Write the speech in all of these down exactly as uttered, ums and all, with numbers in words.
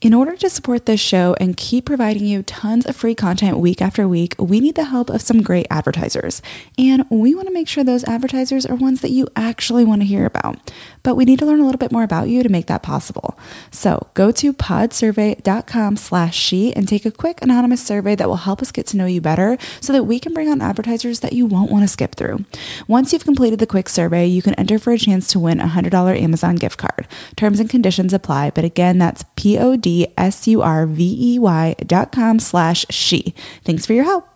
In order to support this show and keep providing you tons of free content week after week, we need the help of some great advertisers. And we want to make sure those advertisers are ones that you actually want to hear about. But we need to learn a little bit more about you to make that possible. So go to podsurvey.com slash she and take a quick anonymous survey that will help us get to know you better so that we can bring on advertisers that you won't want to skip through. Once you've completed the quick survey, you can enter for a chance to win a one hundred dollars Amazon gift card. Terms and conditions apply. But again, that's P O D. D-S-U-R-V-E-Y dot com slash she. Thanks for your help.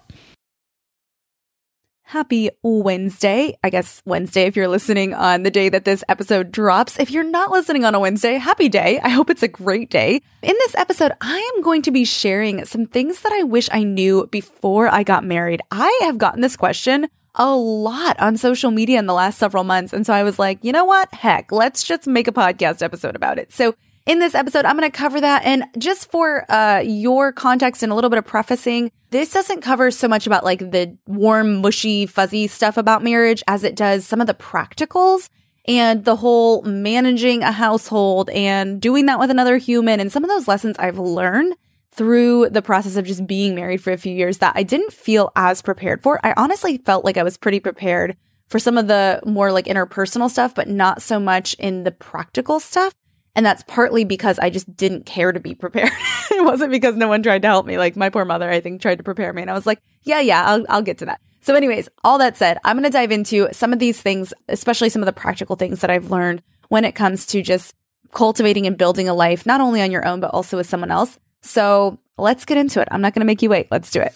Happy Wednesday. I guess Wednesday if you're listening on the day that this episode drops. If you're not listening on a Wednesday, happy day. I hope it's a great day. In this episode, I am going to be sharing some things that I wish I knew before I got married. I have gotten this question a lot on social media in the last several months. And so I was like, you know what? Heck, let's just make a podcast episode about it. So in this episode, I'm going to cover that. And just for uh your context and a little bit of prefacing, this doesn't cover so much about like the warm, mushy, fuzzy stuff about marriage as it does some of the practicals and the whole managing a household and doing that with another human and some of those lessons I've learned through the process of just being married for a few years that I didn't feel as prepared for. I honestly felt like I was pretty prepared for some of the more like interpersonal stuff, but not so much in the practical stuff. And that's partly because I just didn't care to be prepared. It wasn't because no one tried to help me. Like my poor mother, I think, tried to prepare me. And I was like, yeah, yeah, I'll, I'll get to that. So anyways, all that said, I'm going to dive into some of these things, especially some of the practical things that I've learned when it comes to just cultivating and building a life, not only on your own, but also with someone else. So let's get into it. I'm not going to make you wait. Let's do it.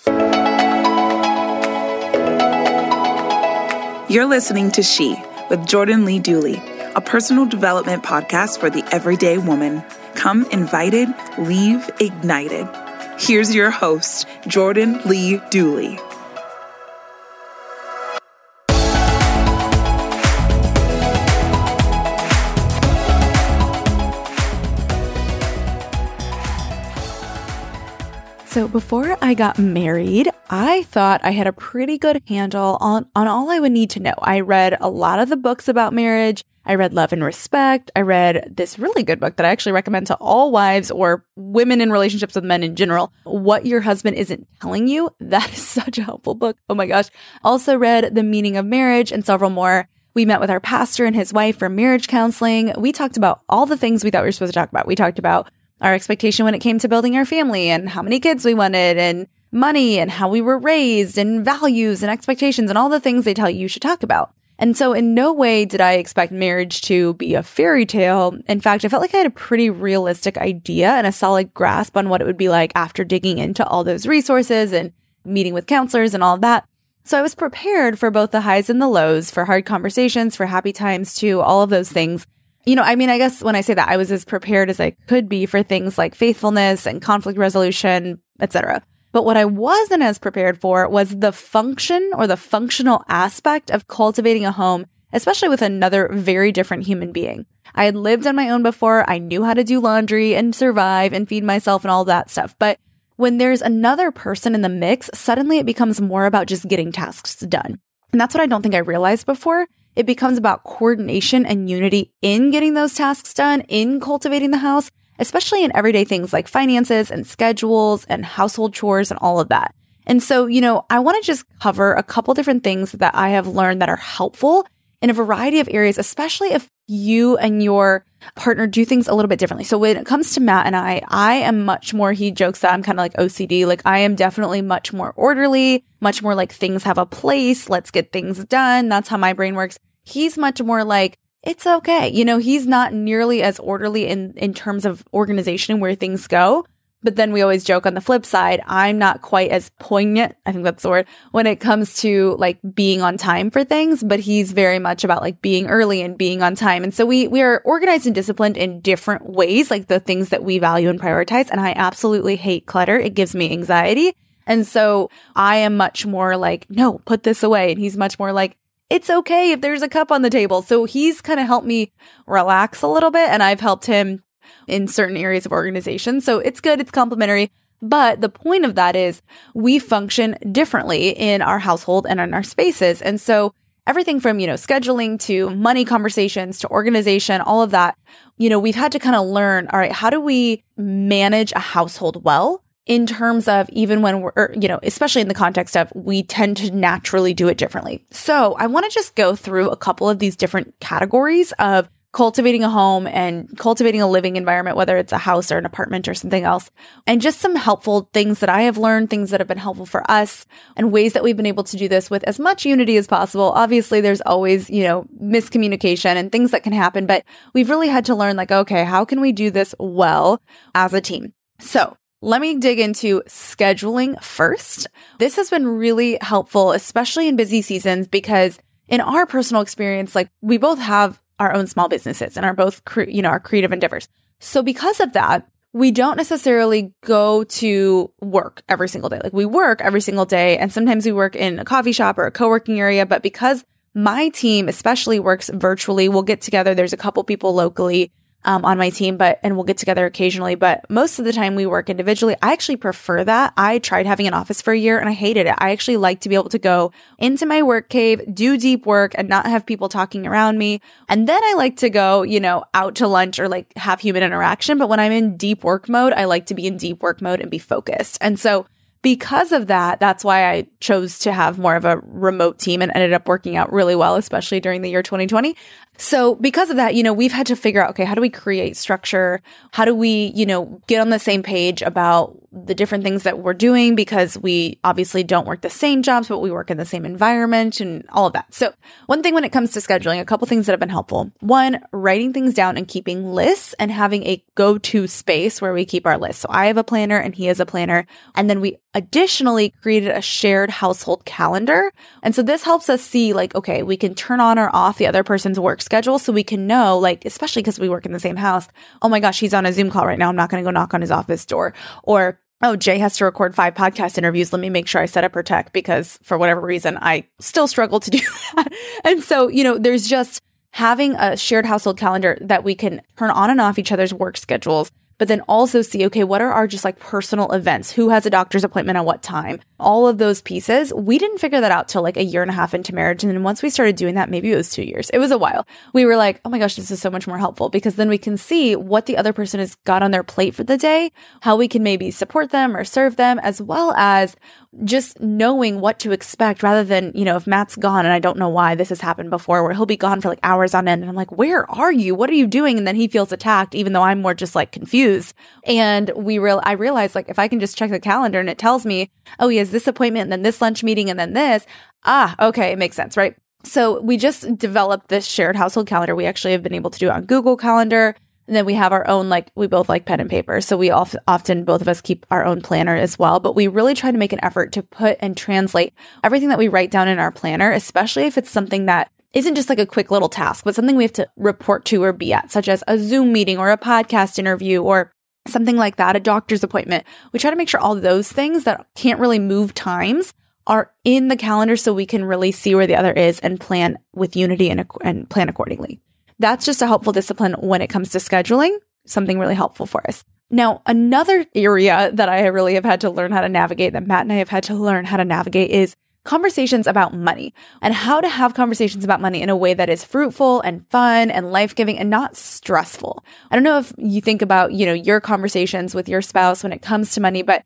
You're listening to She with Jordan Lee Dooley, a personal development podcast for the everyday woman. Come invited, leave ignited. Here's your host, Jordan Lee Dooley. So before I got married, I thought I had a pretty good handle on, on all I would need to know. I read a lot of the books about marriage. I read Love and Respect. I read this really good book that I actually recommend to all wives or women in relationships with men in general, What Your Husband Isn't Telling You. That is such a helpful book. Oh my gosh. Also read The Meaning of Marriage and several more. We met with our pastor and his wife for marriage counseling. We talked about all the things we thought we were supposed to talk about. We talked about our expectation when it came to building our family and how many kids we wanted and money and how we were raised and values and expectations and all the things they tell you you should talk about. And so in no way did I expect marriage to be a fairy tale. In fact, I felt like I had a pretty realistic idea and a solid grasp on what it would be like after digging into all those resources and meeting with counselors and all that. So I was prepared for both the highs and the lows, for hard conversations, for happy times too, all of those things. You know, I mean, I guess when I say that, I was as prepared as I could be for things like faithfulness and conflict resolution, et cetera. But what I wasn't as prepared for was the function or the functional aspect of cultivating a home, especially with another very different human being. I had lived on my own before. I knew how to do laundry and survive and feed myself and all that stuff. But when there's another person in the mix, suddenly it becomes more about just getting tasks done. And that's what I don't think I realized before. It becomes about coordination and unity in getting those tasks done, in cultivating the house, especially in everyday things like finances and schedules and household chores and all of that. And so, you know, I want to just cover a couple different things that I have learned that are helpful in a variety of areas, especially if you and your partner do things a little bit differently. So when it comes to Matt and I, I am much more, he jokes that I'm kind of like O C D. Like I am definitely much more orderly, much more like things have a place. Let's get things done. That's how my brain works. He's much more like, it's okay. You know, he's not nearly as orderly in, in terms of organization and where things go. But then we always joke on the flip side, I'm not quite as poignant, I think that's the word, when it comes to like being on time for things. But he's very much about like being early and being on time. And so we we are organized and disciplined in different ways, like the things that we value and prioritize. And I absolutely hate clutter. It gives me anxiety. And so I am much more like, no, put this away. And he's much more like, it's okay if there's a cup on the table. So he's kind of helped me relax a little bit, and I've helped him in certain areas of organization. So it's good. It's complementary. But the point of that is we function differently in our household and in our spaces. And so everything from, you know, scheduling to money conversations to organization, all of that, you know, we've had to kind of learn, all right, how do we manage a household well in terms of even when we're, or, you know, especially in the context of we tend to naturally do it differently. So I want to just go through a couple of these different categories of cultivating a home and cultivating a living environment, whether it's a house or an apartment or something else, and just some helpful things that I have learned, things that have been helpful for us, and ways that we've been able to do this with as much unity as possible. Obviously, there's always, you know, miscommunication and things that can happen, but we've really had to learn, like, okay, how can we do this well as a team? So let me dig into scheduling first. This has been really helpful, especially in busy seasons, because in our personal experience, like, we both have our own small businesses and are both, cre- you know, our creative endeavors. So because of that, we don't necessarily go to work every single day. Like, we work every single day, and sometimes we work in a coffee shop or a co-working area. But because my team especially works virtually, we'll get together. There's a couple people locally um, on my team, but and we'll get together occasionally. But most of the time we work individually. I actually prefer that. I tried having an office for a year and I hated it. I actually like to be able to go into my work cave, do deep work and not have people talking around me. And then I like to go, you know, out to lunch or like have human interaction. But when I'm in deep work mode, I like to be in deep work mode and be focused. And so because of that, that's why I chose to have more of a remote team and ended up working out really well, especially during the year twenty twenty. So because of that, you know, we've had to figure out, okay, how do we create structure? How do we, you know, get on the same page about the different things that we're doing, because we obviously don't work the same jobs, but we work in the same environment and all of that. So one thing when it comes to scheduling, a couple things that have been helpful. One, writing things down and keeping lists and having a go-to space where we keep our lists. So I have a planner and he has a planner. And then we additionally created a shared household calendar. And so this helps us see, like, okay, we can turn on or off the other person's work schedule, so we can know, like, especially because we work in the same house, oh my gosh, he's on a Zoom call right now. I'm not going to go knock on his office door. Or, oh, Jay has to record five podcast interviews. Let me make sure I set up Protect, because for whatever reason, I still struggle to do that. And so, you know, there's just having a shared household calendar that we can turn on and off each other's work schedules, but then also see, okay, what are our just like personal events? Who has a doctor's appointment at what time? All of those pieces. We didn't figure that out till like a year and a half into marriage. And then once we started doing that, maybe it was two years. It was a while. We were like, oh my gosh, this is so much more helpful, because then we can see what the other person has got on their plate for the day, how we can maybe support them or serve them, as well as just knowing what to expect, rather than, you know, if Matt's gone, and I don't know why this has happened before, where he'll be gone for like hours on end. And I'm like, where are you? What are you doing? And then he feels attacked, even though I'm more just like confused. And we real I realized, like, if I can just check the calendar and it tells me, oh, he has this appointment and then this lunch meeting and then this. Ah, okay, it makes sense, right? So we just developed this shared household calendar. We actually have been able to do it on Google Calendar. And then we have our own, like, we both like pen and paper. So we oft- often, both of us keep our own planner as well. But we really try to make an effort to put and translate everything that we write down in our planner, especially if it's something that isn't just like a quick little task, but something we have to report to or be at, such as a Zoom meeting or a podcast interview or something like that, a doctor's appointment. We try to make sure all those things that can't really move times are in the calendar, so we can really see where the other is and plan with unity and, and plan accordingly. That's just a helpful discipline when it comes to scheduling, something really helpful for us. Now, another area that I really have had to learn how to navigate, that Matt and I have had to learn how to navigate, is conversations about money, and how to have conversations about money in a way that is fruitful and fun and life-giving and not stressful. I don't know if you think about, you know, your conversations with your spouse when it comes to money, but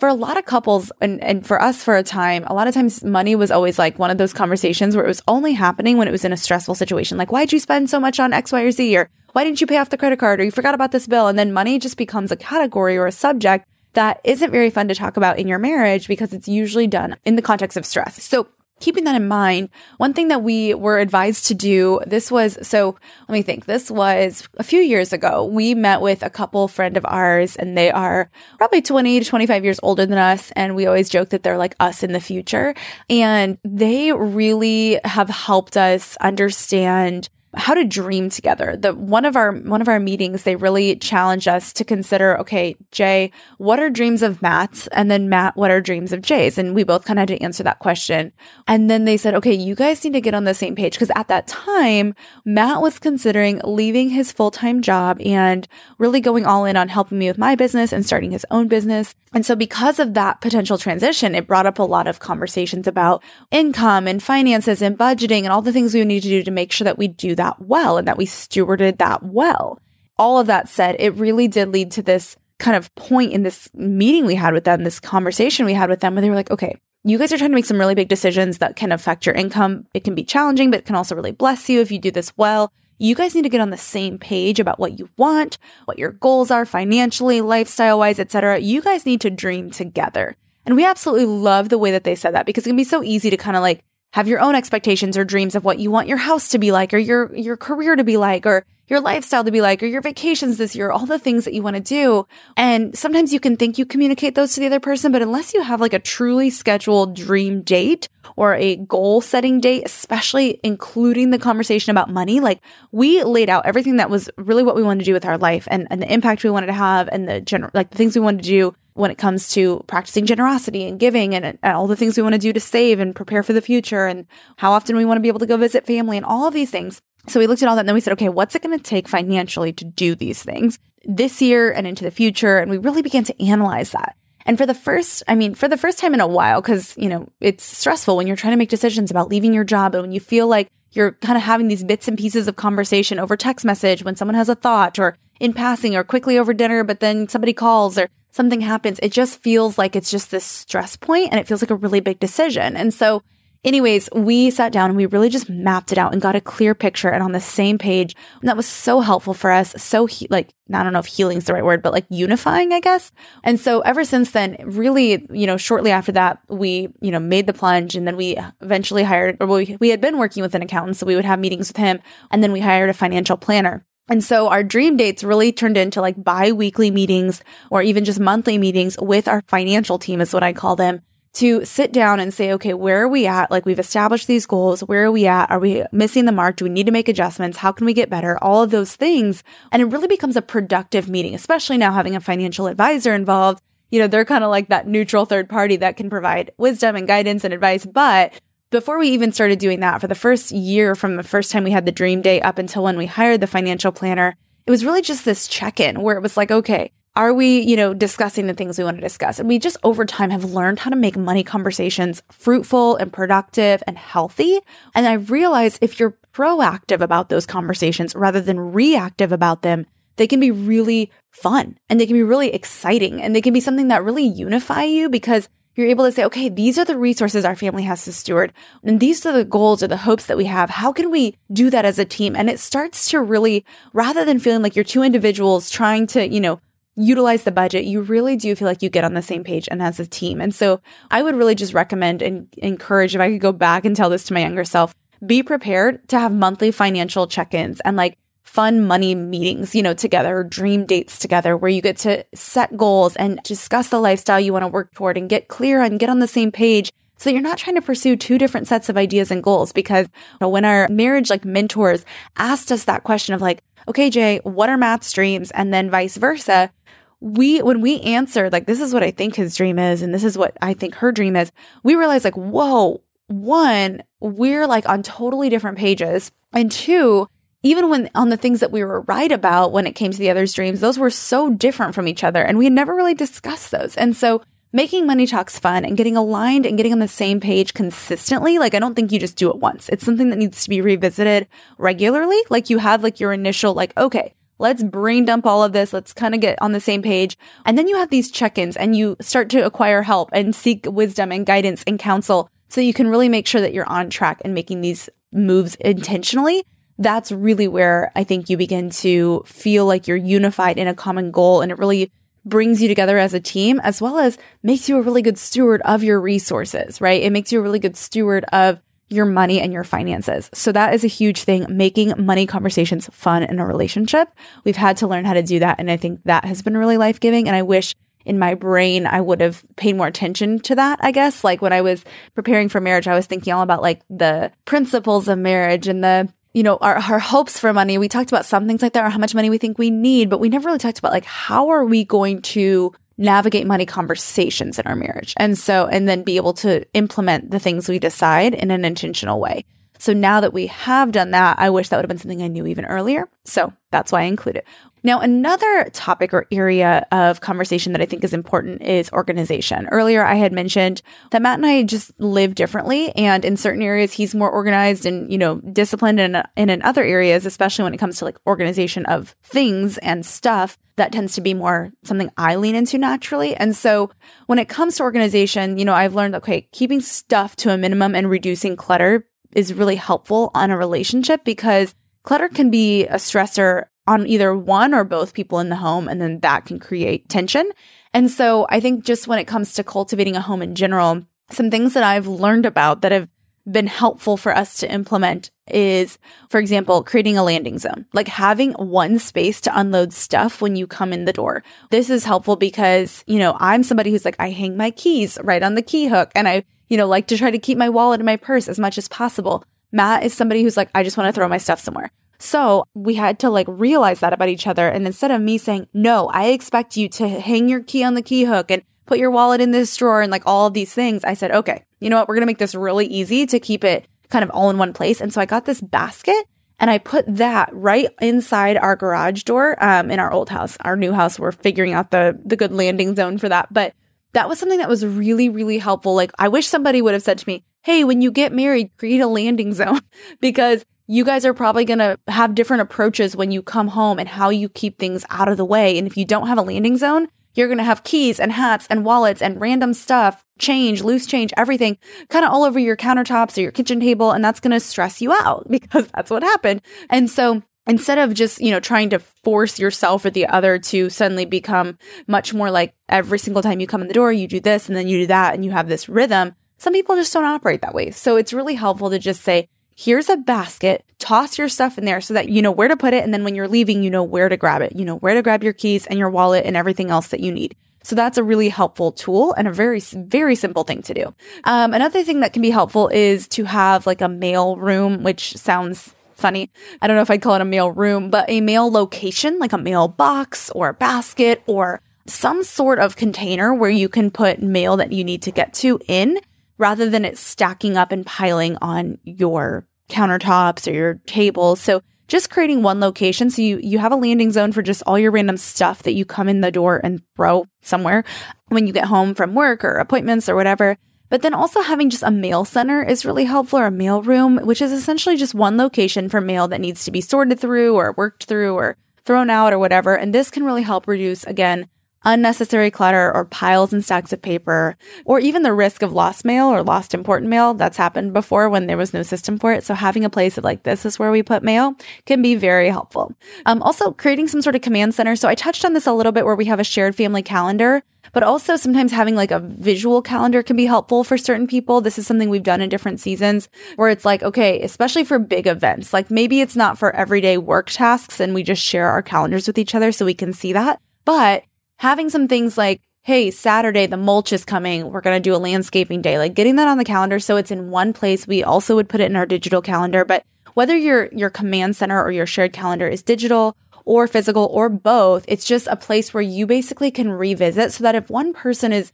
for a lot of couples, and, and for us for a time, a lot of times money was always like one of those conversations where it was only happening when it was in a stressful situation. Like, why'd you spend so much on X, Y, or Z? Or why didn't you pay off the credit card? Or you forgot about this bill. And then money just becomes a category or a subject that isn't very fun to talk about in your marriage, because it's usually done in the context of stress. So keeping that in mind, one thing that we were advised to do, this was, so let me think, this was a few years ago. We met with a couple friend of ours, and they are probably twenty to twenty-five years older than us. And we always joke that they're like us in the future. And they really have helped us understand how to dream together. The one of our one of our meetings, they really challenged us to consider, okay, Jay, what are dreams of Matt's? And then Matt, what are dreams of Jay's? And we both kind of had to answer that question. And then they said, okay, you guys need to get on the same page. Because at that time, Matt was considering leaving his full-time job and really going all in on helping me with my business and starting his own business. And so because of that potential transition, it brought up a lot of conversations about income and finances and budgeting and all the things we would need to do to make sure that we do that well and that we stewarded that well. All of that said, it really did lead to this kind of point in this meeting we had with them, this conversation we had with them, where they were like, okay, you guys are trying to make some really big decisions that can affect your income. It can be challenging, but it can also really bless you if you do this well. You guys need to get on the same page about what you want, what your goals are financially, lifestyle-wise, et cetera. You guys need to dream together. And we absolutely love the way that they said that, because it can be so easy to kind of like have your own expectations or dreams of what you want your house to be like, or your your career to be like, or your lifestyle to be like, or your vacations this year, all the things that you want to do. And sometimes you can think you communicate those to the other person, but unless you have like a truly scheduled dream date or a goal setting date, especially including the conversation about money, like we laid out everything that was really what we wanted to do with our life and, and the impact we wanted to have and the general, like the things we wanted to do when it comes to practicing generosity and giving and, and all the things we want to do to save and prepare for the future and how often we want to be able to go visit family and all of these things. So we looked at all that and then we said, okay, what's it going to take financially to do these things this year and into the future? And we really began to analyze that. And for the first, I mean, for the first time in a while, because, you know, it's stressful when you're trying to make decisions about leaving your job and when you feel like you're kind of having these bits and pieces of conversation over text message when someone has a thought or in passing or quickly over dinner, but then somebody calls or something happens. It just feels like it's just this stress point and it feels like a really big decision. And so anyways, we sat down and we really just mapped it out and got a clear picture and on the same page. And that was so helpful for us. So he- like, I don't know if healing is the right word, but like unifying, I guess. And so ever since then, really, you know, shortly after that, we, you know, made the plunge and then we eventually hired, or we, we had been working with an accountant. So we would have meetings with him and then we hired a financial planner. And so our dream dates really turned into like bi-weekly meetings or even just monthly meetings with our financial team is what I call them, to sit down and say, okay, where are we at? Like we've established these goals. Where are we at? Are we missing the mark? Do we need to make adjustments? How can we get better? All of those things. And it really becomes a productive meeting, especially now having a financial advisor involved. You know, they're kind of like that neutral third party that can provide wisdom and guidance and advice. But before we even started doing that, for the first year from the first time we had the dream day up until when we hired the financial planner, it was really just this check-in where it was like, okay, are we, you know, discussing the things we want to discuss? And we just over time have learned how to make money conversations fruitful and productive and healthy. And I realize if you're proactive about those conversations rather than reactive about them, they can be really fun and they can be really exciting and they can be something that really unify you because you're able to say, okay, these are the resources our family has to steward and these are the goals or the hopes that we have. How can we do that as a team? And it starts to really, rather than feeling like you're two individuals trying to, you know, utilize the budget, you really do feel like you get on the same page and as a team. And so I would really just recommend and encourage, if I could go back and tell this to my younger self, be prepared to have monthly financial check-ins and like fun money meetings, you know, together, or dream dates together where you get to set goals and discuss the lifestyle you want to work toward and get clear and get on the same page. So you're not trying to pursue two different sets of ideas and goals, because you know, when our marriage like mentors asked us that question of like, okay, Jay, what are Matt's dreams? And then vice versa. We, when we answered like, this is what I think his dream is, and this is what I think her dream is, we realized like, whoa, one, we're like on totally different pages. And two, even when on the things that we were right about when it came to the other's dreams, those were so different from each other. And we had never really discussed those. And so making money talks fun and getting aligned and getting on the same page consistently, like I don't think you just do it once. It's something that needs to be revisited regularly. Like you have like your initial like, okay, let's brain dump all of this. Let's kind of get on the same page. And then you have these check-ins and you start to acquire help and seek wisdom and guidance and counsel so you can really make sure that you're on track and making these moves intentionally. That's really where I think you begin to feel like you're unified in a common goal, and it really brings you together as a team, as well as makes you a really good steward of your resources, right? It makes you a really good steward of your money and your finances. So that is a huge thing, making money conversations fun in a relationship. We've had to learn how to do that. And I think that has been really life-giving. And I wish in my brain, I would have paid more attention to that, I guess. Like when I was preparing for marriage, I was thinking all about like the principles of marriage and the you know, our, our hopes for money. We talked about some things like that, or how much money we think we need, but we never really talked about like, how are we going to navigate money conversations in our marriage? And so, and then be able to implement the things we decide in an intentional way. So now that we have done that, I wish that would have been something I knew even earlier. So that's why I include it. Now, another topic or area of conversation that I think is important is organization. Earlier, I had mentioned that Matt and I just live differently. And in certain areas, he's more organized and, you know, disciplined. And, and in other areas, especially when it comes to like organization of things and stuff, that tends to be more something I lean into naturally. And so when it comes to organization, you know, I've learned, okay, keeping stuff to a minimum and reducing clutter is really helpful on a relationship, because clutter can be a stressor on either one or both people in the home, and then that can create tension. And so I think just when it comes to cultivating a home in general, some things that I've learned about that have been helpful for us to implement is, for example, creating a landing zone, like having one space to unload stuff when you come in the door. This is helpful because, you know, I'm somebody who's like, I hang my keys right on the key hook, and I, you know, like to try to keep my wallet and my purse as much as possible. Matt is somebody who's like, I just want to throw my stuff somewhere. So we had to like realize that about each other. And instead of me saying, no, I expect you to hang your key on the key hook and put your wallet in this drawer and like all of these things, I said, okay, you know what? We're going to make this really easy to keep it kind of all in one place. And so I got this basket and I put that right inside our garage door um, in our old house. Our new house, we're figuring out the the good landing zone for that. But that was something that was really, really helpful. Like, I wish somebody would have said to me, hey, when you get married, create a landing zone, because you guys are probably going to have different approaches when you come home and how you keep things out of the way. And if you don't have a landing zone, you're going to have keys and hats and wallets and random stuff, change, loose change, everything kind of all over your countertops or your kitchen table. And that's going to stress you out, because that's what happened. And so instead of just, you know, trying to force yourself or the other to suddenly become much more like every single time you come in the door, you do this and then you do that and you have this rhythm, some people just don't operate that way. So it's really helpful to just say, here's a basket, toss your stuff in there so that you know where to put it. And then when you're leaving, you know where to grab it. You know where to grab your keys and your wallet and everything else that you need. So that's a really helpful tool and a very, very simple thing to do. Um, another thing that can be helpful is to have like a mail room, which sounds funny. I don't know if I'd call it a mail room, but a mail location, like a mail box or a basket or some sort of container where you can put mail that you need to get to in, rather than it stacking up and piling on your countertops or your tables. So just creating one location. So you, you have a landing zone for just all your random stuff that you come in the door and throw somewhere when you get home from work or appointments or whatever. But then also having just a mail center is really helpful, or a mail room, which is essentially just one location for mail that needs to be sorted through or worked through or thrown out or whatever. And this can really help reduce, again, unnecessary clutter or piles and stacks of paper, or even the risk of lost mail or lost important mail. That's happened before when there was no system for it. So having a place of like, this is where we put mail, can be very helpful. Um, also creating some sort of command center. So I touched on this a little bit where we have a shared family calendar, but also sometimes having like a visual calendar can be helpful for certain people. This is something we've done in different seasons where it's like, okay, especially for big events, like maybe it's not for everyday work tasks and we just share our calendars with each other so we can see that. But having some things like, hey, Saturday, the mulch is coming. We're going to do a landscaping day, like getting that on the calendar so it's in one place. We also would put it in our digital calendar. But whether your your command center or your shared calendar is digital or physical or both, it's just a place where you basically can revisit so that if one person is,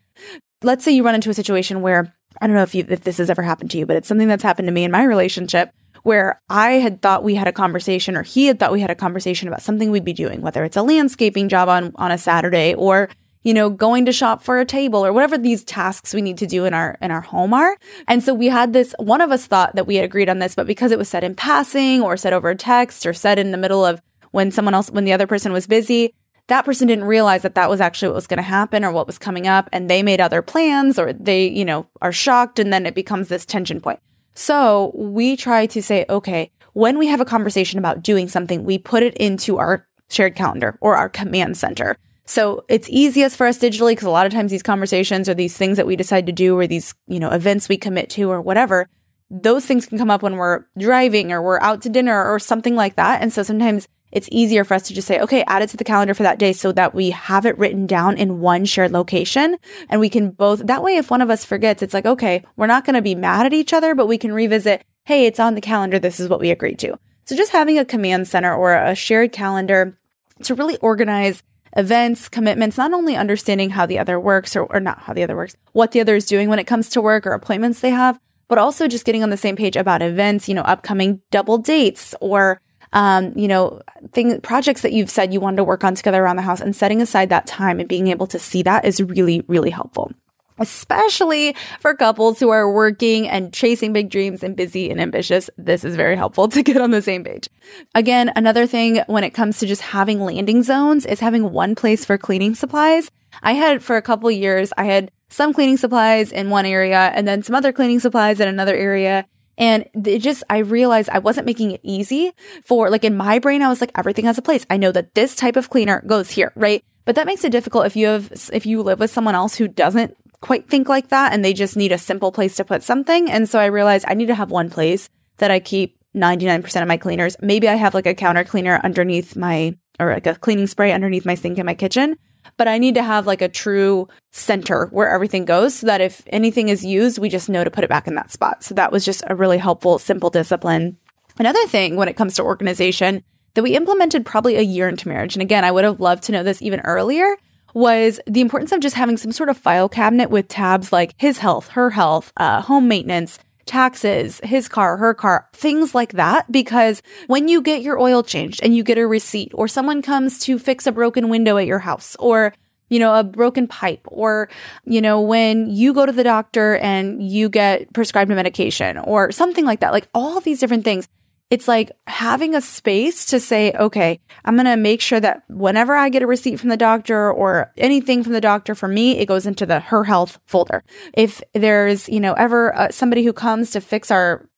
let's say you run into a situation where, I don't know if you, if this has ever happened to you, but it's something that's happened to me in my relationship, where I had thought we had a conversation or he had thought we had a conversation about something we'd be doing, whether it's a landscaping job on, on a Saturday or, you know, going to shop for a table or whatever these tasks we need to do in our in our home are. And so we had this, one of us thought that we had agreed on this, but because it was said in passing or said over a text or said in the middle of when someone else, when the other person was busy, that person didn't realize that that was actually what was going to happen or what was coming up. And they made other plans or they, you know, are shocked. And then it becomes this tension point. So we try to say, okay, when we have a conversation about doing something, we put it into our shared calendar or our command center. So it's easiest for us digitally because a lot of times these conversations or these things that we decide to do or these, you know, events we commit to or whatever, those things can come up when we're driving or we're out to dinner or something like that. And so sometimes it's easier for us to just say, okay, add it to the calendar for that day so that we have it written down in one shared location. And we can both, that way, if one of us forgets, it's like, okay, we're not going to be mad at each other, but we can revisit, hey, it's on the calendar. This is what we agreed to. So just having a command center or a shared calendar to really organize events, commitments, not only understanding how the other works or, or not how the other works, what the other is doing when it comes to work or appointments they have, but also just getting on the same page about events, you know, upcoming double dates or, um, you know, thing, projects that you've said you wanted to work on together around the house, and setting aside that time and being able to see that is really, really helpful, especially for couples who are working and chasing big dreams and busy and ambitious. This is very helpful to get on the same page. Again, another thing when it comes to just having landing zones is having one place for cleaning supplies. I had, for a couple years, I had some cleaning supplies in one area and then some other cleaning supplies in another area. And it just, I realized I wasn't making it easy for, like, in my brain, I was like, everything has a place. I know that this type of cleaner goes here, right? But that makes it difficult if you have, if you live with someone else who doesn't quite think like that and they just need a simple place to put something. And so I realized I need to have one place that I keep ninety-nine percent of my cleaners. Maybe I have like a counter cleaner underneath my, or like a cleaning spray underneath my sink in my kitchen, but I need to have like a true center where everything goes so that if anything is used, we just know to put it back in that spot. So that was just a really helpful, simple discipline. Another thing when it comes to organization that we implemented probably a year into marriage, and again, I would have loved to know this even earlier, was the importance of just having some sort of file cabinet with tabs like his health, her health, uh, home maintenance, taxes, his car, her car, things like that. Because when you get your oil changed and you get a receipt, or someone comes to fix a broken window at your house, or, you know, a broken pipe, or, you know, when you go to the doctor and you get prescribed a medication or something like that, like all these different things. It's like having a space to say, okay, I'm going to make sure that whenever I get a receipt from the doctor or anything from the doctor for me, it goes into the her health folder. If there's, you know, ever uh, somebody who comes to fix our,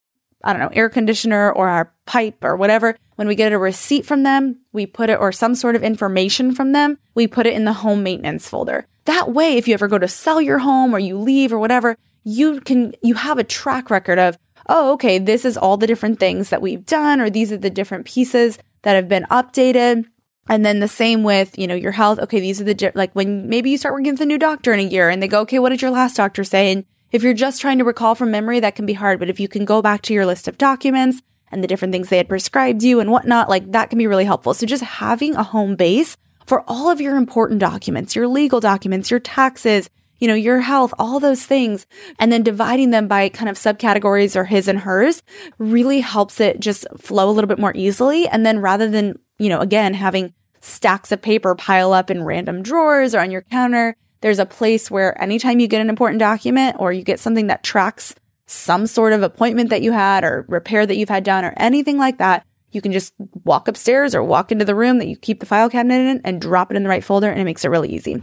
I don't know, air conditioner or our pipe or whatever, when we get a receipt from them, we put it, or some sort of information from them, we put it in the home maintenance folder. That way, if you ever go to sell your home or you leave or whatever, you can, you have a track record of, oh, okay, this is all the different things that we've done, or these are the different pieces that have been updated. And then the same with, you know, your health. Okay, these are the, di- like when maybe you start working with a new doctor in a year and they go, okay, what did your last doctor say? And if you're just trying to recall from memory, that can be hard. But if you can go back to your list of documents and the different things they had prescribed you and whatnot, like that can be really helpful. So just having a home base for all of your important documents, your legal documents, your taxes, you know, your health, all those things, and then dividing them by kind of subcategories or his and hers really helps it just flow a little bit more easily. And then rather than, you know, again, having stacks of paper pile up in random drawers or on your counter, there's a place where anytime you get an important document or you get something that tracks some sort of appointment that you had or repair that you've had done or anything like that, you can just walk upstairs or walk into the room that you keep the file cabinet in and drop it in the right folder, and it makes it really easy.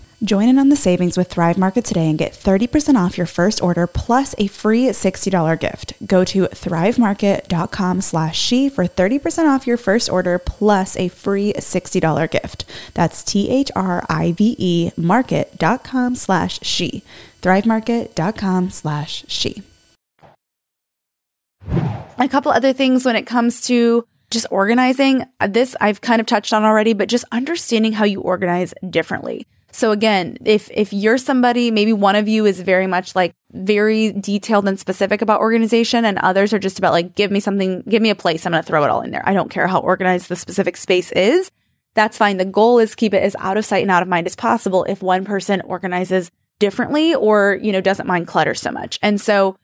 Join in on the savings with Thrive Market today and get thirty percent off your first order plus a free sixty dollars gift. Go to thrivemarket.com slash she for thirty percent off your first order plus a free sixty dollars gift. That's T H R I V E market.com slash she. thrivemarket.com slash she. A couple other things when it comes to just organizing. This I've kind of touched on already, but just understanding how you organize differently. So again, if if you're somebody, maybe one of you is very much like very detailed and specific about organization, and others are just about like, give me something, give me a place, I'm going to throw it all in there. I don't care how organized the specific space is. That's fine. The goal is keep it as out of sight and out of mind as possible if one person organizes differently or, you know, doesn't mind clutter so much. And so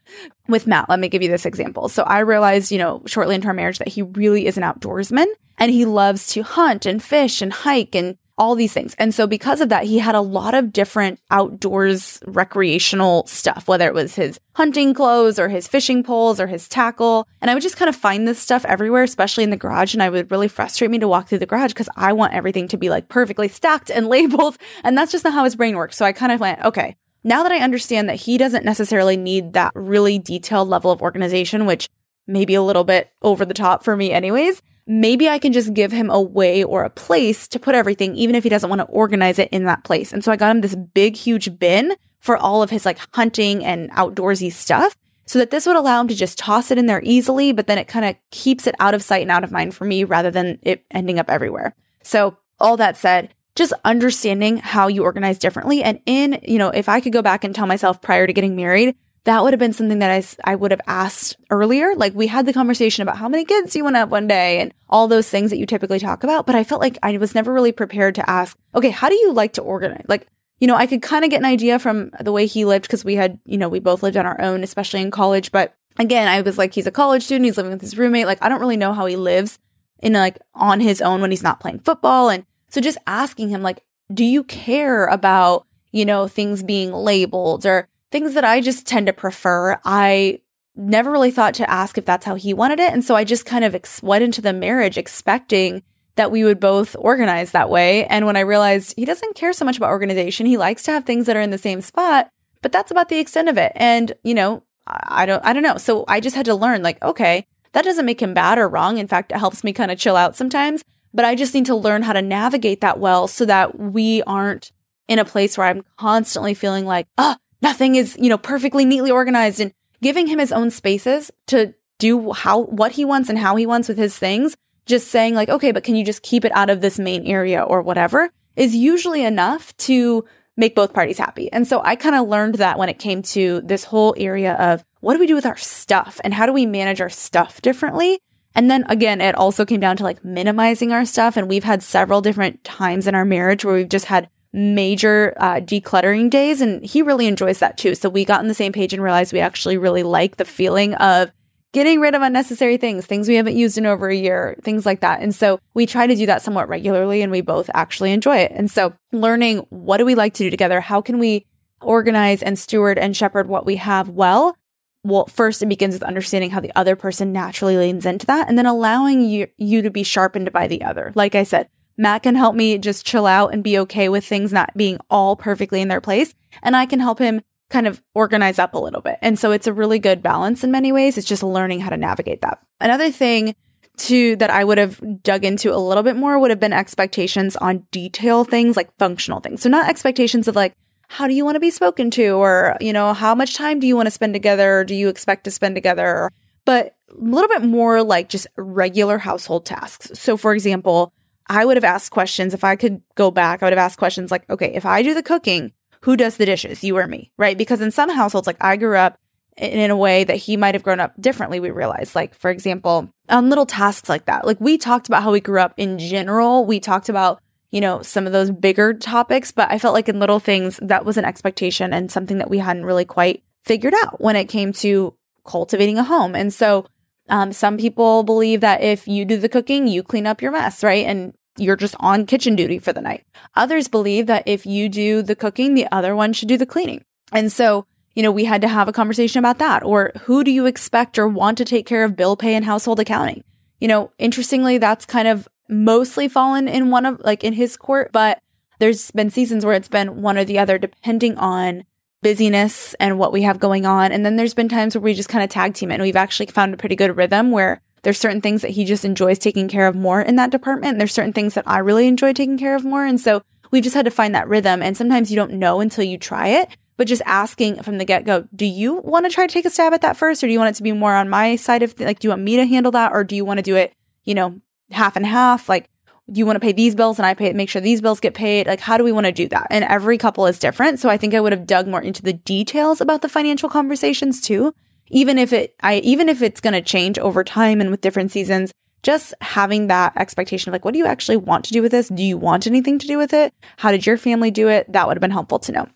with Matt, let me give you this example. So I realized, you know, shortly into our marriage that he really is an outdoorsman and he loves to hunt and fish and hike and all these things. And so because of that, he had a lot of different outdoors recreational stuff, whether it was his hunting clothes or his fishing poles or his tackle. And I would just kind of find this stuff everywhere, especially in the garage. And I would really frustrate me to walk through the garage because I want everything to be like perfectly stacked and labeled. And that's just not how his brain works. So I kind of went, okay, now that I understand that he doesn't necessarily need that really detailed level of organization, which may be a little bit over the top for me anyways, maybe I can just give him a way or a place to put everything, even if he doesn't want to organize it in that place. And so I got him this big, huge bin for all of his like hunting and outdoorsy stuff so that this would allow him to just toss it in there easily, but then it kind of keeps it out of sight and out of mind for me rather than it ending up everywhere. So all that said, just understanding how you organize differently. And in, you know, if I could go back and tell myself prior to getting married, that would have been something that I, I would have asked earlier. Like we had the conversation about how many kids you want to have one day and all those things that you typically talk about. But I felt like I was never really prepared to ask, okay, how do you like to organize? Like, you know, I could kind of get an idea from the way he lived because we had, you know, we both lived on our own, especially in college. But again, I was like, he's a college student. He's living with his roommate. Like, I don't really know how he lives in like on his own when he's not playing football. And so just asking him like, do you care about, you know, things being labeled or things that I just tend to prefer? I never really thought to ask if that's how he wanted it. And so I just kind of ex- went into the marriage expecting that we would both organize that way. And when I realized he doesn't care so much about organization, he likes to have things that are in the same spot, but that's about the extent of it. And, you know, I don't, I don't know. So I just had to learn like, okay, that doesn't make him bad or wrong. In fact, it helps me kind of chill out sometimes, but I just need to learn how to navigate that well so that we aren't in a place where I'm constantly feeling like, oh, nothing is, you know, perfectly neatly organized, and giving him his own spaces to do how what he wants and how he wants with his things, just saying like, okay, but can you just keep it out of this main area or whatever, is usually enough to make both parties happy. And so I kind of learned that when it came to this whole area of what do we do with our stuff and how do we manage our stuff differently? And then again, it also came down to like minimizing our stuff. And we've had several different times in our marriage where we've just had major uh, decluttering days. And he really enjoys that too. So we got on the same page and realized we actually really like the feeling of getting rid of unnecessary things, things we haven't used in over a year, things like that. And so we try to do that somewhat regularly and we both actually enjoy it. And so learning what do we like to do together? How can we organize and steward and shepherd what we have well? Well, first it begins with understanding how the other person naturally leans into that and then allowing you, you to be sharpened by the other. Like I said, Matt can help me just chill out and be okay with things not being all perfectly in their place. And I can help him kind of organize up a little bit. And so it's a really good balance in many ways. It's just learning how to navigate that. Another thing too that I would have dug into a little bit more would have been expectations on detail things, like functional things. So not expectations of like, how do you want to be spoken to? Or, you know, how much time do you want to spend together? Or do you expect to spend together? But a little bit more like just regular household tasks. So for example, I would have asked questions if I could go back. I would have asked questions like, okay, if I do the cooking, who does the dishes, you or me, right? Because in some households, like I grew up in a way that he might have grown up differently, we realized. Like, for example, on little tasks like that. Like we talked about how we grew up in general. We talked about, you know, some of those bigger topics, but I felt like in little things, that was an expectation and something that we hadn't really quite figured out when it came to cultivating a home. And so Um, some people believe that if you do the cooking, you clean up your mess, right? And you're just on kitchen duty for the night. Others believe that if you do the cooking, the other one should do the cleaning. And so, you know, we had to have a conversation about that. Or who do you expect or want to take care of bill pay and household accounting? You know, interestingly, that's kind of mostly fallen in one of, like, in his court, but there's been seasons where it's been one or the other, depending on busyness and what we have going on. And then there's been times where we just kind of tag team it. And we've actually found a pretty good rhythm where there's certain things that he just enjoys taking care of more in that department. And there's certain things that I really enjoy taking care of more. And so we've just had to find that rhythm. And sometimes you don't know until you try it, but just asking from the get-go, do you want to try to take a stab at that first? Or do you want it to be more on my side of, th- like, do you want me to handle that? Or do you want to do it, you know, half and half? Like, do you want to pay these bills and I pay it, make sure these bills get paid? Like, how do we want to do that? And every couple is different. So I think I would have dug more into the details about the financial conversations too. Even if it, I, even if it's going to change over time and with different seasons, just having that expectation of, like, what do you actually want to do with this? Do you want anything to do with it? How did your family do it? That would have been helpful to know.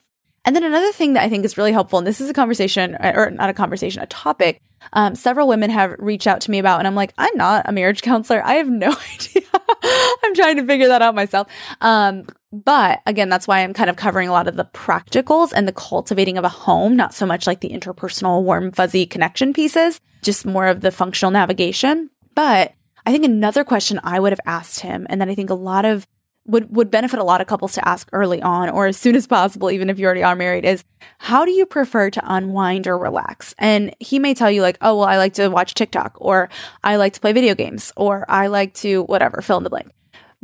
And then another thing that I think is really helpful, and this is a conversation, or not a conversation, a topic, um, several women have reached out to me about, and I'm like, I'm not a marriage counselor. I have no idea. I'm trying to figure that out myself. Um, but again, that's why I'm kind of covering a lot of the practicals and the cultivating of a home, not so much like the interpersonal, warm, fuzzy connection pieces, just more of the functional navigation. But I think another question I would have asked him, and that I think a lot of would would benefit a lot of couples to ask early on, or as soon as possible, even if you already are married, is how do you prefer to unwind or relax? And he may tell you, like, oh, well, I like to watch TikTok, or I like to play video games, or I like to whatever, fill in the blank.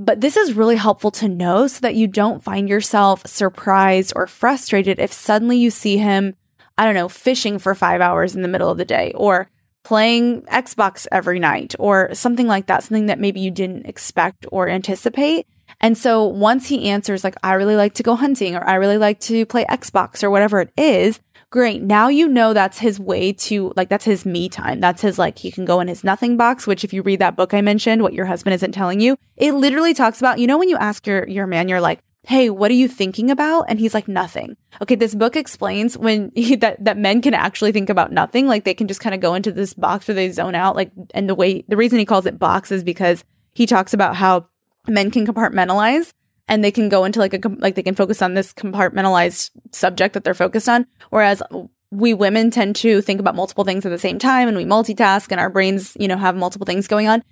But this is really helpful to know so that you don't find yourself surprised or frustrated if suddenly you see him, I don't know, fishing for five hours in the middle of the day, or playing Xbox every night, or something like that, something that maybe you didn't expect or anticipate. And so once he answers, like, I really like to go hunting, or I really like to play Xbox, or whatever it is, great. Now you know that's his way to, like, that's his me time. That's his, like, he can go in his nothing box, which if you read that book I mentioned, What Your Husband Isn't Telling You, it literally talks about, you know, when you ask your, your man, you're like, hey, what are you thinking about? And he's like, nothing. Okay, this book explains when he, that, that men can actually think about nothing. Like, they can just kind of go into this box where they zone out. Like, and the way, the reason he calls it box is because he talks about how men can compartmentalize, and they can go into like a, like they can focus on this compartmentalized subject that they're focused on. Whereas we women tend to think about multiple things at the same time, and we multitask, and our brains, you know, have multiple things going on.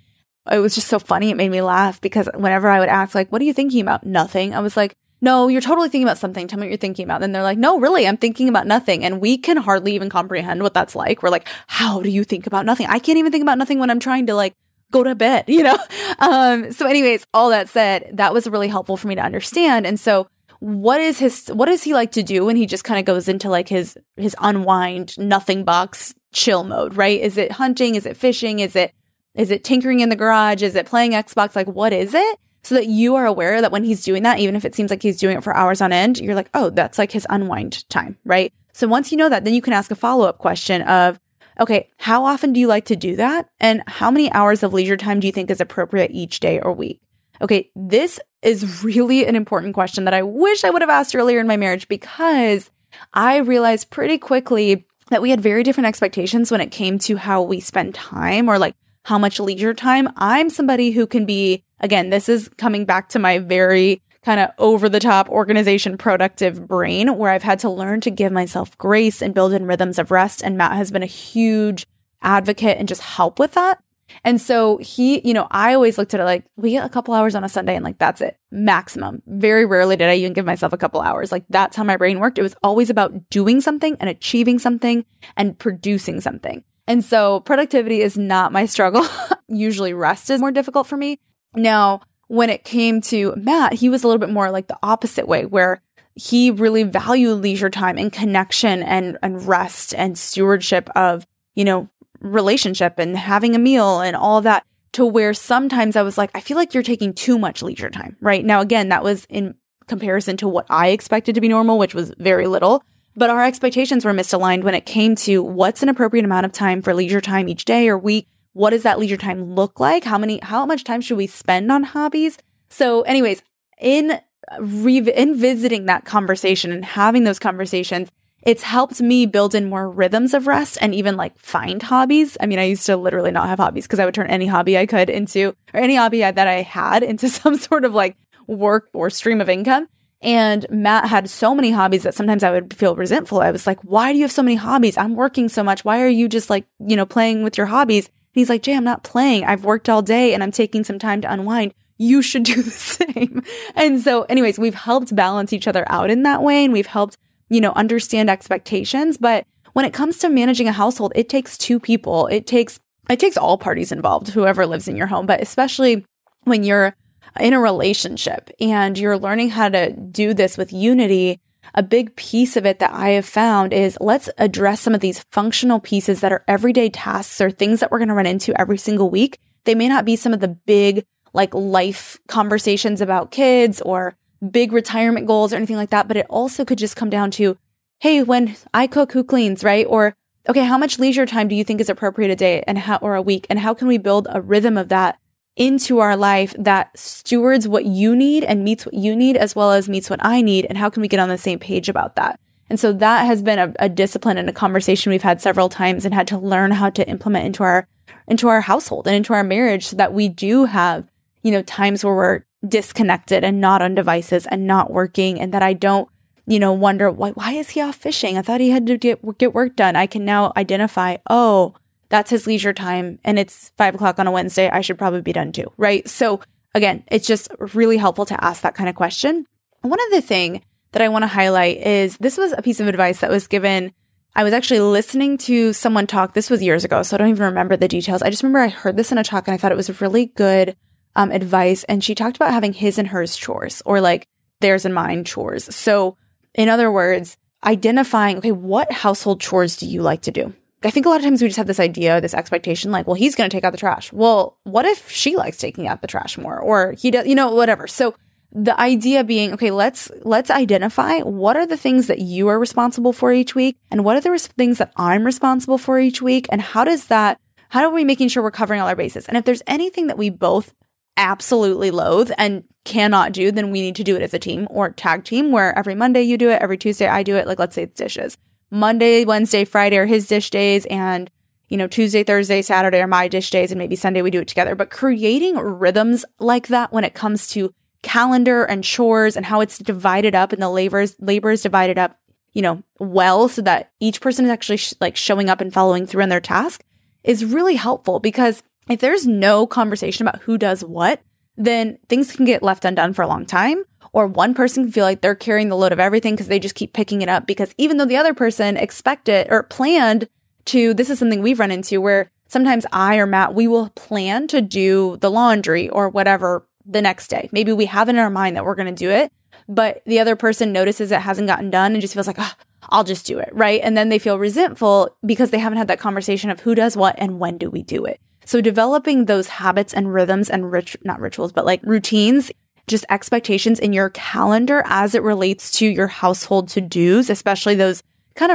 It was just so funny. It made me laugh because whenever I would ask, like, what are you thinking about? Nothing. I was like, no, you're totally thinking about something. Tell me what you're thinking about. Then they're like, no, really, I'm thinking about nothing. And we can hardly even comprehend what that's like. We're like, how do you think about nothing? I can't even think about nothing when I'm trying to, like, go to bed, you know? Um, so anyways, all that said, that was really helpful for me to understand. And so what is his, what does he like to do when he just kind of goes into, like, his, his unwind, nothing box, chill mode, right? Is it hunting? Is it fishing? Is it, is it tinkering in the garage? Is it playing Xbox? Like, what is it? So that you are aware that when he's doing that, even if it seems like he's doing it for hours on end, you're like, oh, that's like his unwind time, right? So once you know that, then you can ask a follow-up question of, okay, how often do you like to do that? And how many hours of leisure time do you think is appropriate each day or week? Okay, this is really an important question that I wish I would have asked earlier in my marriage, because I realized pretty quickly that we had very different expectations when it came to how we spend time, or, like, how much leisure time. I'm somebody who can be, again, this is coming back to my very kind of over-the-top organization productive brain, where I've had to learn to give myself grace and build in rhythms of rest. And Matt has been a huge advocate and just help with that. And so he, you know, I always looked at it like, we get a couple hours on a Sunday and, like, that's it, maximum. Very rarely did I even give myself a couple hours. Like, that's how my brain worked. It was always about doing something and achieving something and producing something. And so productivity is not my struggle. Usually rest is more difficult for me. Now, when it came to Matt, he was a little bit more like the opposite way, where he really valued leisure time and connection and, and rest and stewardship of, you know, relationship and having a meal and all that, to where sometimes I was like, I feel like you're taking too much leisure time, right? Now, again, that was in comparison to what I expected to be normal, which was very little, but our expectations were misaligned when it came to what's an appropriate amount of time for leisure time each day or week. What does that leisure time look like? How many, how much time should we spend on hobbies? So anyways, in, re- in visiting that conversation and having those conversations, It's helped me build in more rhythms of rest and even like find hobbies. I mean, I used to literally not have hobbies because I would turn any hobby I could into, or any hobby I, that I had into some sort of like work or stream of income. And Matt had so many hobbies that sometimes I would feel resentful. I was like, why do you have so many hobbies? I'm working so much. Why are you just like, you know, playing with your hobbies? And he's like, Jay, I'm not playing. I've worked all day and I'm taking some time to unwind. You should do the same. And so anyways, we've helped balance each other out in that way. And we've helped, you know, understand expectations. But when it comes to managing a household, it takes two people. It takes, it takes all parties involved, whoever lives in your home, but especially when you're in a relationship and you're learning how to do this with unity. A big piece of it that I have found is let's address some of these functional pieces that are everyday tasks or things that we're going to run into every single week. They may not be some of the big like life conversations about kids or big retirement goals or anything like that, but it also could just come down to, hey, when I cook, who cleans, right? Or, okay, how much leisure time do you think is appropriate a day and how, or a week? And how can we build a rhythm of that into our life that stewards what you need and meets what you need as well as meets what I need? And how can we get on the same page about that? And so that has been a, a discipline and a conversation we've had several times and had to learn how to implement into our into our household and into our marriage so that we do have, you know, times where we're disconnected and not on devices and not working, and that I don't, you know, wonder why why is he off fishing? I thought he had to get get work done. I can now identify, oh, that's his leisure time, and it's five o'clock on a Wednesday. I should probably be done too, right? So again, it's just really helpful to ask that kind of question. One other thing that I want to highlight is this was a piece of advice that was given. I was actually listening to someone talk. This was years ago, so I don't even remember the details. I just remember I heard this in a talk, and I thought it was really good um, advice. And she talked about having his and hers chores, or like theirs and mine chores. So in other words, identifying, okay, what household chores do you like to do? I think a lot of times we just have this idea, this expectation, like, well, he's going to take out the trash. Well, what if she likes taking out the trash more, or he does, you know, whatever. So the idea being, okay, let's let's identify what are the things that you are responsible for each week, and what are the res- things that I'm responsible for each week, and how does that, how are we making sure we're covering all our bases? And if there's anything that we both absolutely loathe and cannot do, then we need to do it as a team or tag team, where every Monday you do it, every Tuesday I do it. Like, let's say it's dishes. Monday, Wednesday, Friday are his dish days, and, you know, Tuesday, Thursday, Saturday are my dish days, and maybe Sunday we do it together. But creating rhythms like that when it comes to calendar and chores and how it's divided up and the labors labor is divided up, you know, well, so that each person is actually sh- like showing up and following through on their task is really helpful, because if there's no conversation about who does what, then things can get left undone for a long time. Or one person can feel like they're carrying the load of everything because they just keep picking it up, because even though the other person expected or planned to, this is something we've run into where sometimes I or Matt, we will plan to do the laundry or whatever the next day. Maybe we have it in our mind that we're going to do it, but the other person notices it hasn't gotten done and just feels like, oh, I'll just do it, right? And then they feel resentful because they haven't had that conversation of who does what and when do we do it. So developing those habits and rhythms and rit- not rituals, but like routines, just expectations in your calendar as it relates to your household to-dos, especially those kind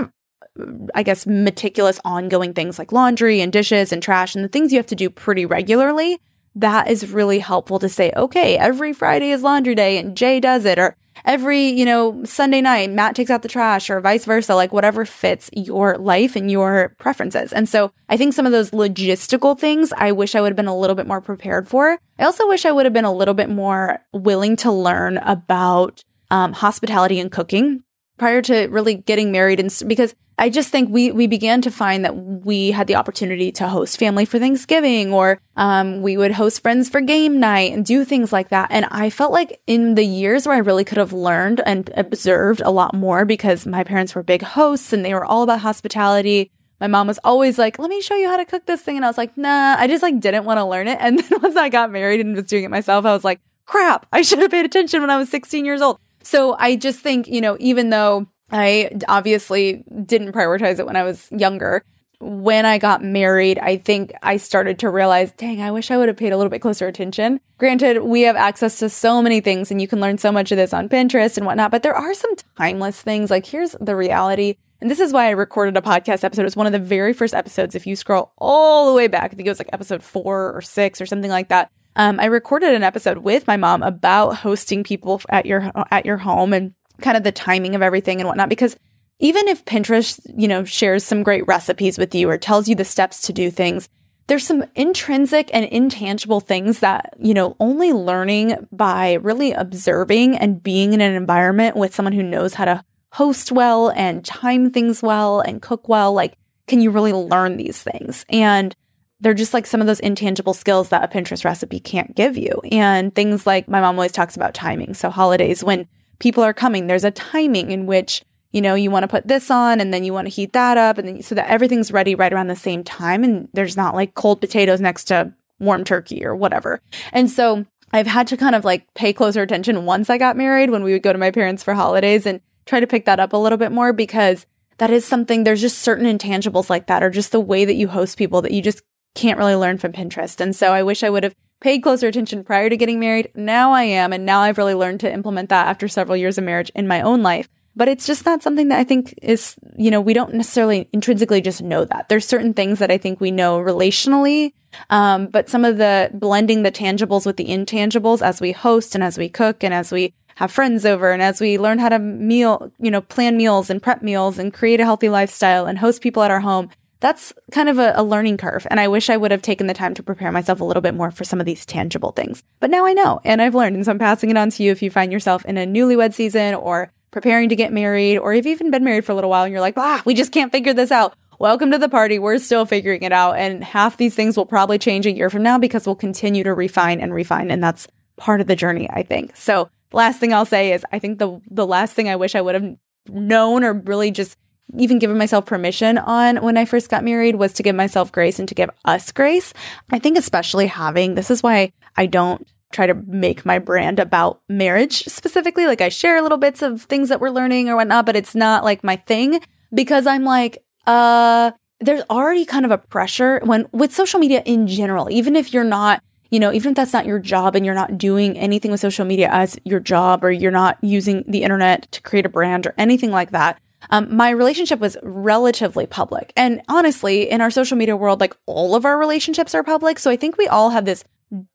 of, I guess, meticulous ongoing things like laundry and dishes and trash and the things you have to do pretty regularly. That is really helpful to say, okay, every Friday is laundry day and Jay does it, or every, you know, Sunday night, Matt takes out the trash, or vice versa, like whatever fits your life and your preferences. And so I think some of those logistical things, I wish I would have been a little bit more prepared for. I also wish I would have been a little bit more willing to learn about um, hospitality and cooking prior to really getting married. And because I just think we we began to find that we had the opportunity to host family for Thanksgiving, or um, we would host friends for game night and do things like that. And I felt like in the years where I really could have learned and observed a lot more, because my parents were big hosts and they were all about hospitality. My mom was always like, let me show you how to cook this thing. And I was like, nah, I just like didn't want to learn it. And then once I got married and was doing it myself, I was like, crap, I should have paid attention when I was sixteen years old. So I just think, you know, even though I obviously didn't prioritize it when I was younger, when I got married, I think I started to realize, dang, I wish I would have paid a little bit closer attention. Granted, we have access to so many things, and you can learn so much of this on Pinterest and whatnot, but there are some timeless things. Like, here's the reality. And this is why I recorded a podcast episode. It was one of the very first episodes. If you scroll all the way back, I think it was like episode four or six or something like that. Um, I recorded an episode with my mom about hosting people at your at your home and kind of the timing of everything and whatnot, because even if Pinterest, you know, shares some great recipes with you or tells you the steps to do things, there's some intrinsic and intangible things that, you know, only learning by really observing and being in an environment with someone who knows how to host well and time things well and cook well, like, can you really learn these things? And they're just like some of those intangible skills that a Pinterest recipe can't give you. And things like, my mom always talks about timing. So holidays, when people are coming, there's a timing in which, you know, you want to put this on and then you want to heat that up, and then so that everything's ready right around the same time, and there's not like cold potatoes next to warm turkey or whatever. And so I've had to kind of like pay closer attention once I got married, when we would go to my parents for holidays, and try to pick that up a little bit more, because that is something, there's just certain intangibles like that, or just the way that you host people, that you just can't really learn from Pinterest. And so I wish I would have paid closer attention prior to getting married. Now I am, and now I've really learned to implement that after several years of marriage in my own life. But it's just not something that I think is, you know, we don't necessarily intrinsically just know that. There's certain things that I think we know relationally, um, but some of the blending the tangibles with the intangibles as we host and as we cook and as we have friends over and as we learn how to meal, you know, plan meals and prep meals and create a healthy lifestyle and host people at our home, that's kind of a, a learning curve. And I wish I would have taken the time to prepare myself a little bit more for some of these tangible things. But now I know, and I've learned. And so I'm passing it on to you if you find yourself in a newlywed season or preparing to get married, or you've even been married for a little while and you're like, ah, we just can't figure this out. Welcome to the party. We're still figuring it out. And half these things will probably change a year from now, because we'll continue to refine and refine. And that's part of the journey, I think. So last thing I'll say is, I think the the last thing I wish I would have known, or really just even given myself permission on when I first got married, was to give myself grace and to give us grace. I think especially having, this is why I don't try to make my brand about marriage specifically. Like, I share little bits of things that we're learning or whatnot, but it's not like my thing, because I'm like, uh, there's already kind of a pressure when with social media in general, even if you're not, you know, even if that's not your job and you're not doing anything with social media as your job, or you're not using the internet to create a brand or anything like that. Um, my relationship was relatively public. And honestly, in our social media world, like, all of our relationships are public. So I think we all have this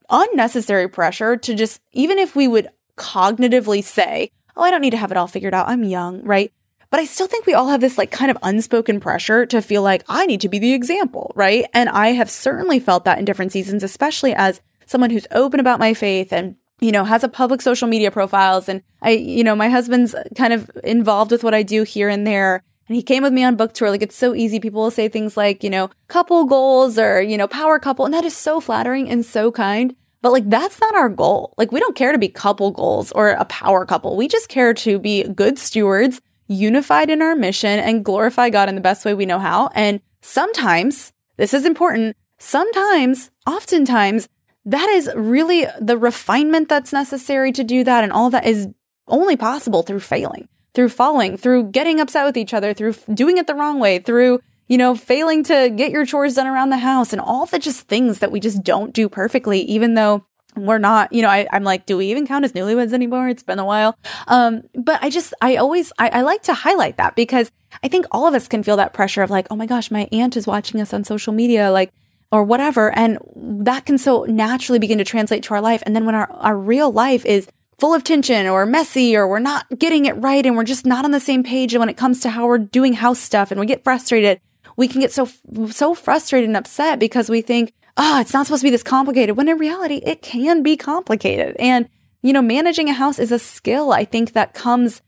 unnecessary pressure to just, even if we would cognitively say, oh, I don't need to have it all figured out, I'm young, right? But I still think we all have this like kind of unspoken pressure to feel like I need to be the example, right? And I have certainly felt that in different seasons, especially as someone who's open about my faith and, you know, has a public social media profiles. And I, you know, my husband's kind of involved with what I do here and there. And he came with me on book tour. Like, it's so easy. People will say things like, you know, couple goals or, you know, power couple. And that is so flattering and so kind. But like, that's not our goal. Like, we don't care to be couple goals or a power couple. We just care to be good stewards, unified in our mission, and glorify God in the best way we know how. And sometimes, this is important, sometimes, oftentimes, that is really the refinement that's necessary to do that. And all that is only possible through failing, through falling, through getting upset with each other, through doing it the wrong way, through, you know, failing to get your chores done around the house, and all the just things that we just don't do perfectly, even though we're not, you know, I, I'm like, do we even count as newlyweds anymore? It's been a while. Um, but I just, I always, I, I like to highlight that, because I think all of us can feel that pressure of like, oh my gosh, my aunt is watching us on social media, like, or whatever. And that can so naturally begin to translate to our life. And then when our, our real life is full of tension or messy, or we're not getting it right, and we're just not on the same page. And when it comes to how we're doing house stuff and we get frustrated, we can get so, so frustrated and upset, because we think, oh, it's not supposed to be this complicated, when in reality, it can be complicated. And, you know, managing a house is a skill, I think, that comes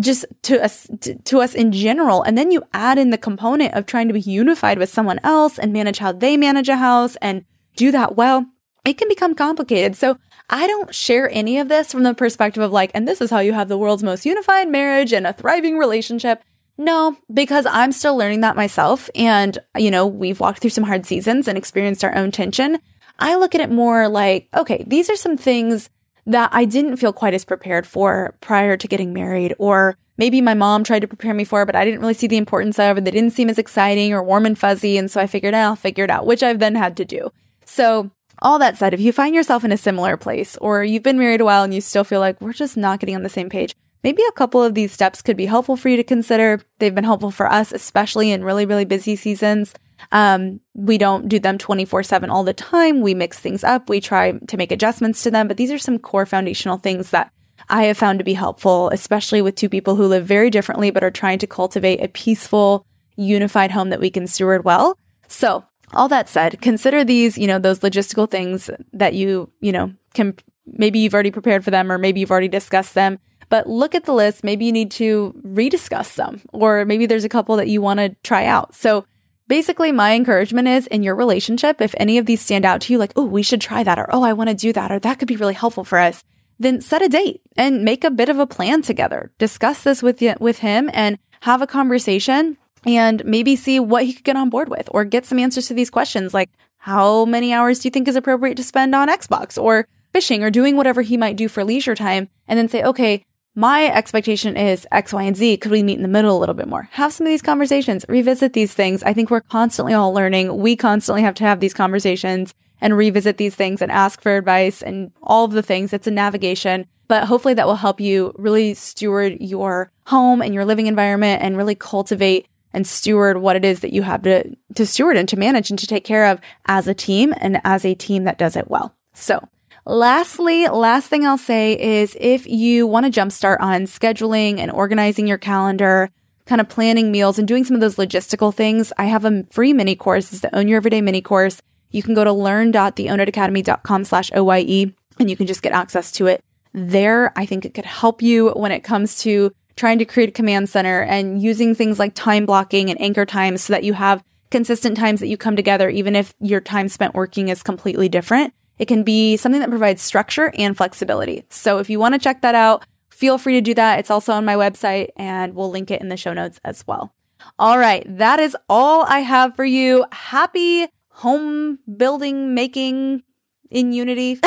just to us, to us in general. And then you add in the component of trying to be unified with someone else and manage how they manage a house and do that well. It can become complicated. So I don't share any of this from the perspective of like, and this is how you have the world's most unified marriage and a thriving relationship. No, because I'm still learning that myself. And, you know, we've walked through some hard seasons and experienced our own tension. I look at it more like, okay, these are some things that I didn't feel quite as prepared for prior to getting married, or maybe my mom tried to prepare me for, but I didn't really see the importance of it. They didn't seem as exciting or warm and fuzzy. And so I figured I'll figure it out, which I've then had to do. So all that said, if you find yourself in a similar place, or you've been married a while and you still feel like we're just not getting on the same page, maybe a couple of these steps could be helpful for you to consider. They've been helpful for us, especially in really, really busy seasons. Um, we don't do them twenty-four seven all the time. We mix things up. We try to make adjustments to them. But these are some core foundational things that I have found to be helpful, especially with two people who live very differently but are trying to cultivate a peaceful, unified home that we can steward well. So all that said, consider these, you know, those logistical things that you, you know, can, maybe you've already prepared for them or maybe you've already discussed them, but look at the list. Maybe you need to rediscuss them, or maybe there's a couple that you want to try out. So basically my encouragement is, in your relationship, if any of these stand out to you, like, oh, we should try that, or, oh, I want to do that, or that could be really helpful for us, then set a date and make a bit of a plan together. Discuss this with you, with him, and have a conversation, and maybe see what he could get on board with, or get some answers to these questions, like how many hours do you think is appropriate to spend on Xbox or fishing or doing whatever he might do for leisure time, and then say, okay, my expectation is X, Y, and Z. Could we meet in the middle a little bit more? Have some of these conversations, revisit these things. I think we're constantly all learning. We constantly have to have these conversations and revisit these things and ask for advice and all of the things. It's a navigation, but hopefully that will help you really steward your home and your living environment and really cultivate and steward what it is that you have to, to steward and to manage and to take care of as a team, and as a team that does it well. So lastly, last thing I'll say is, if you want to jumpstart on scheduling and organizing your calendar, kind of planning meals and doing some of those logistical things, I have a free mini course. It's the Own Your Everyday mini course. You can go to learn dot the own it academy dot com slash O Y E and you can just get access to it there. I think it could help you when it comes to trying to create a command center and using things like time blocking and anchor times so that you have consistent times that you come together, even if your time spent working is completely different. It can be something that provides structure and flexibility. So if you want to check that out, feel free to do that. It's also on my website, and we'll link it in the show notes as well. All right, that is all I have for you. Happy home building, making in unity.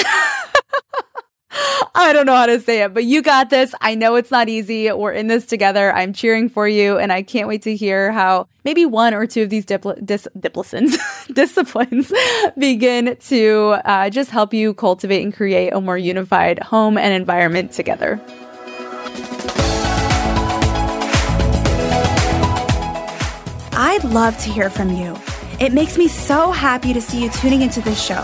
I don't know how to say it, but you got this. I know it's not easy. We're in this together. I'm cheering for you, and I can't wait to hear how maybe one or two of these dipl- dis- disciplines begin to uh, just help you cultivate and create a more unified home and environment together. I'd love to hear from you. It makes me so happy to see you tuning into this show.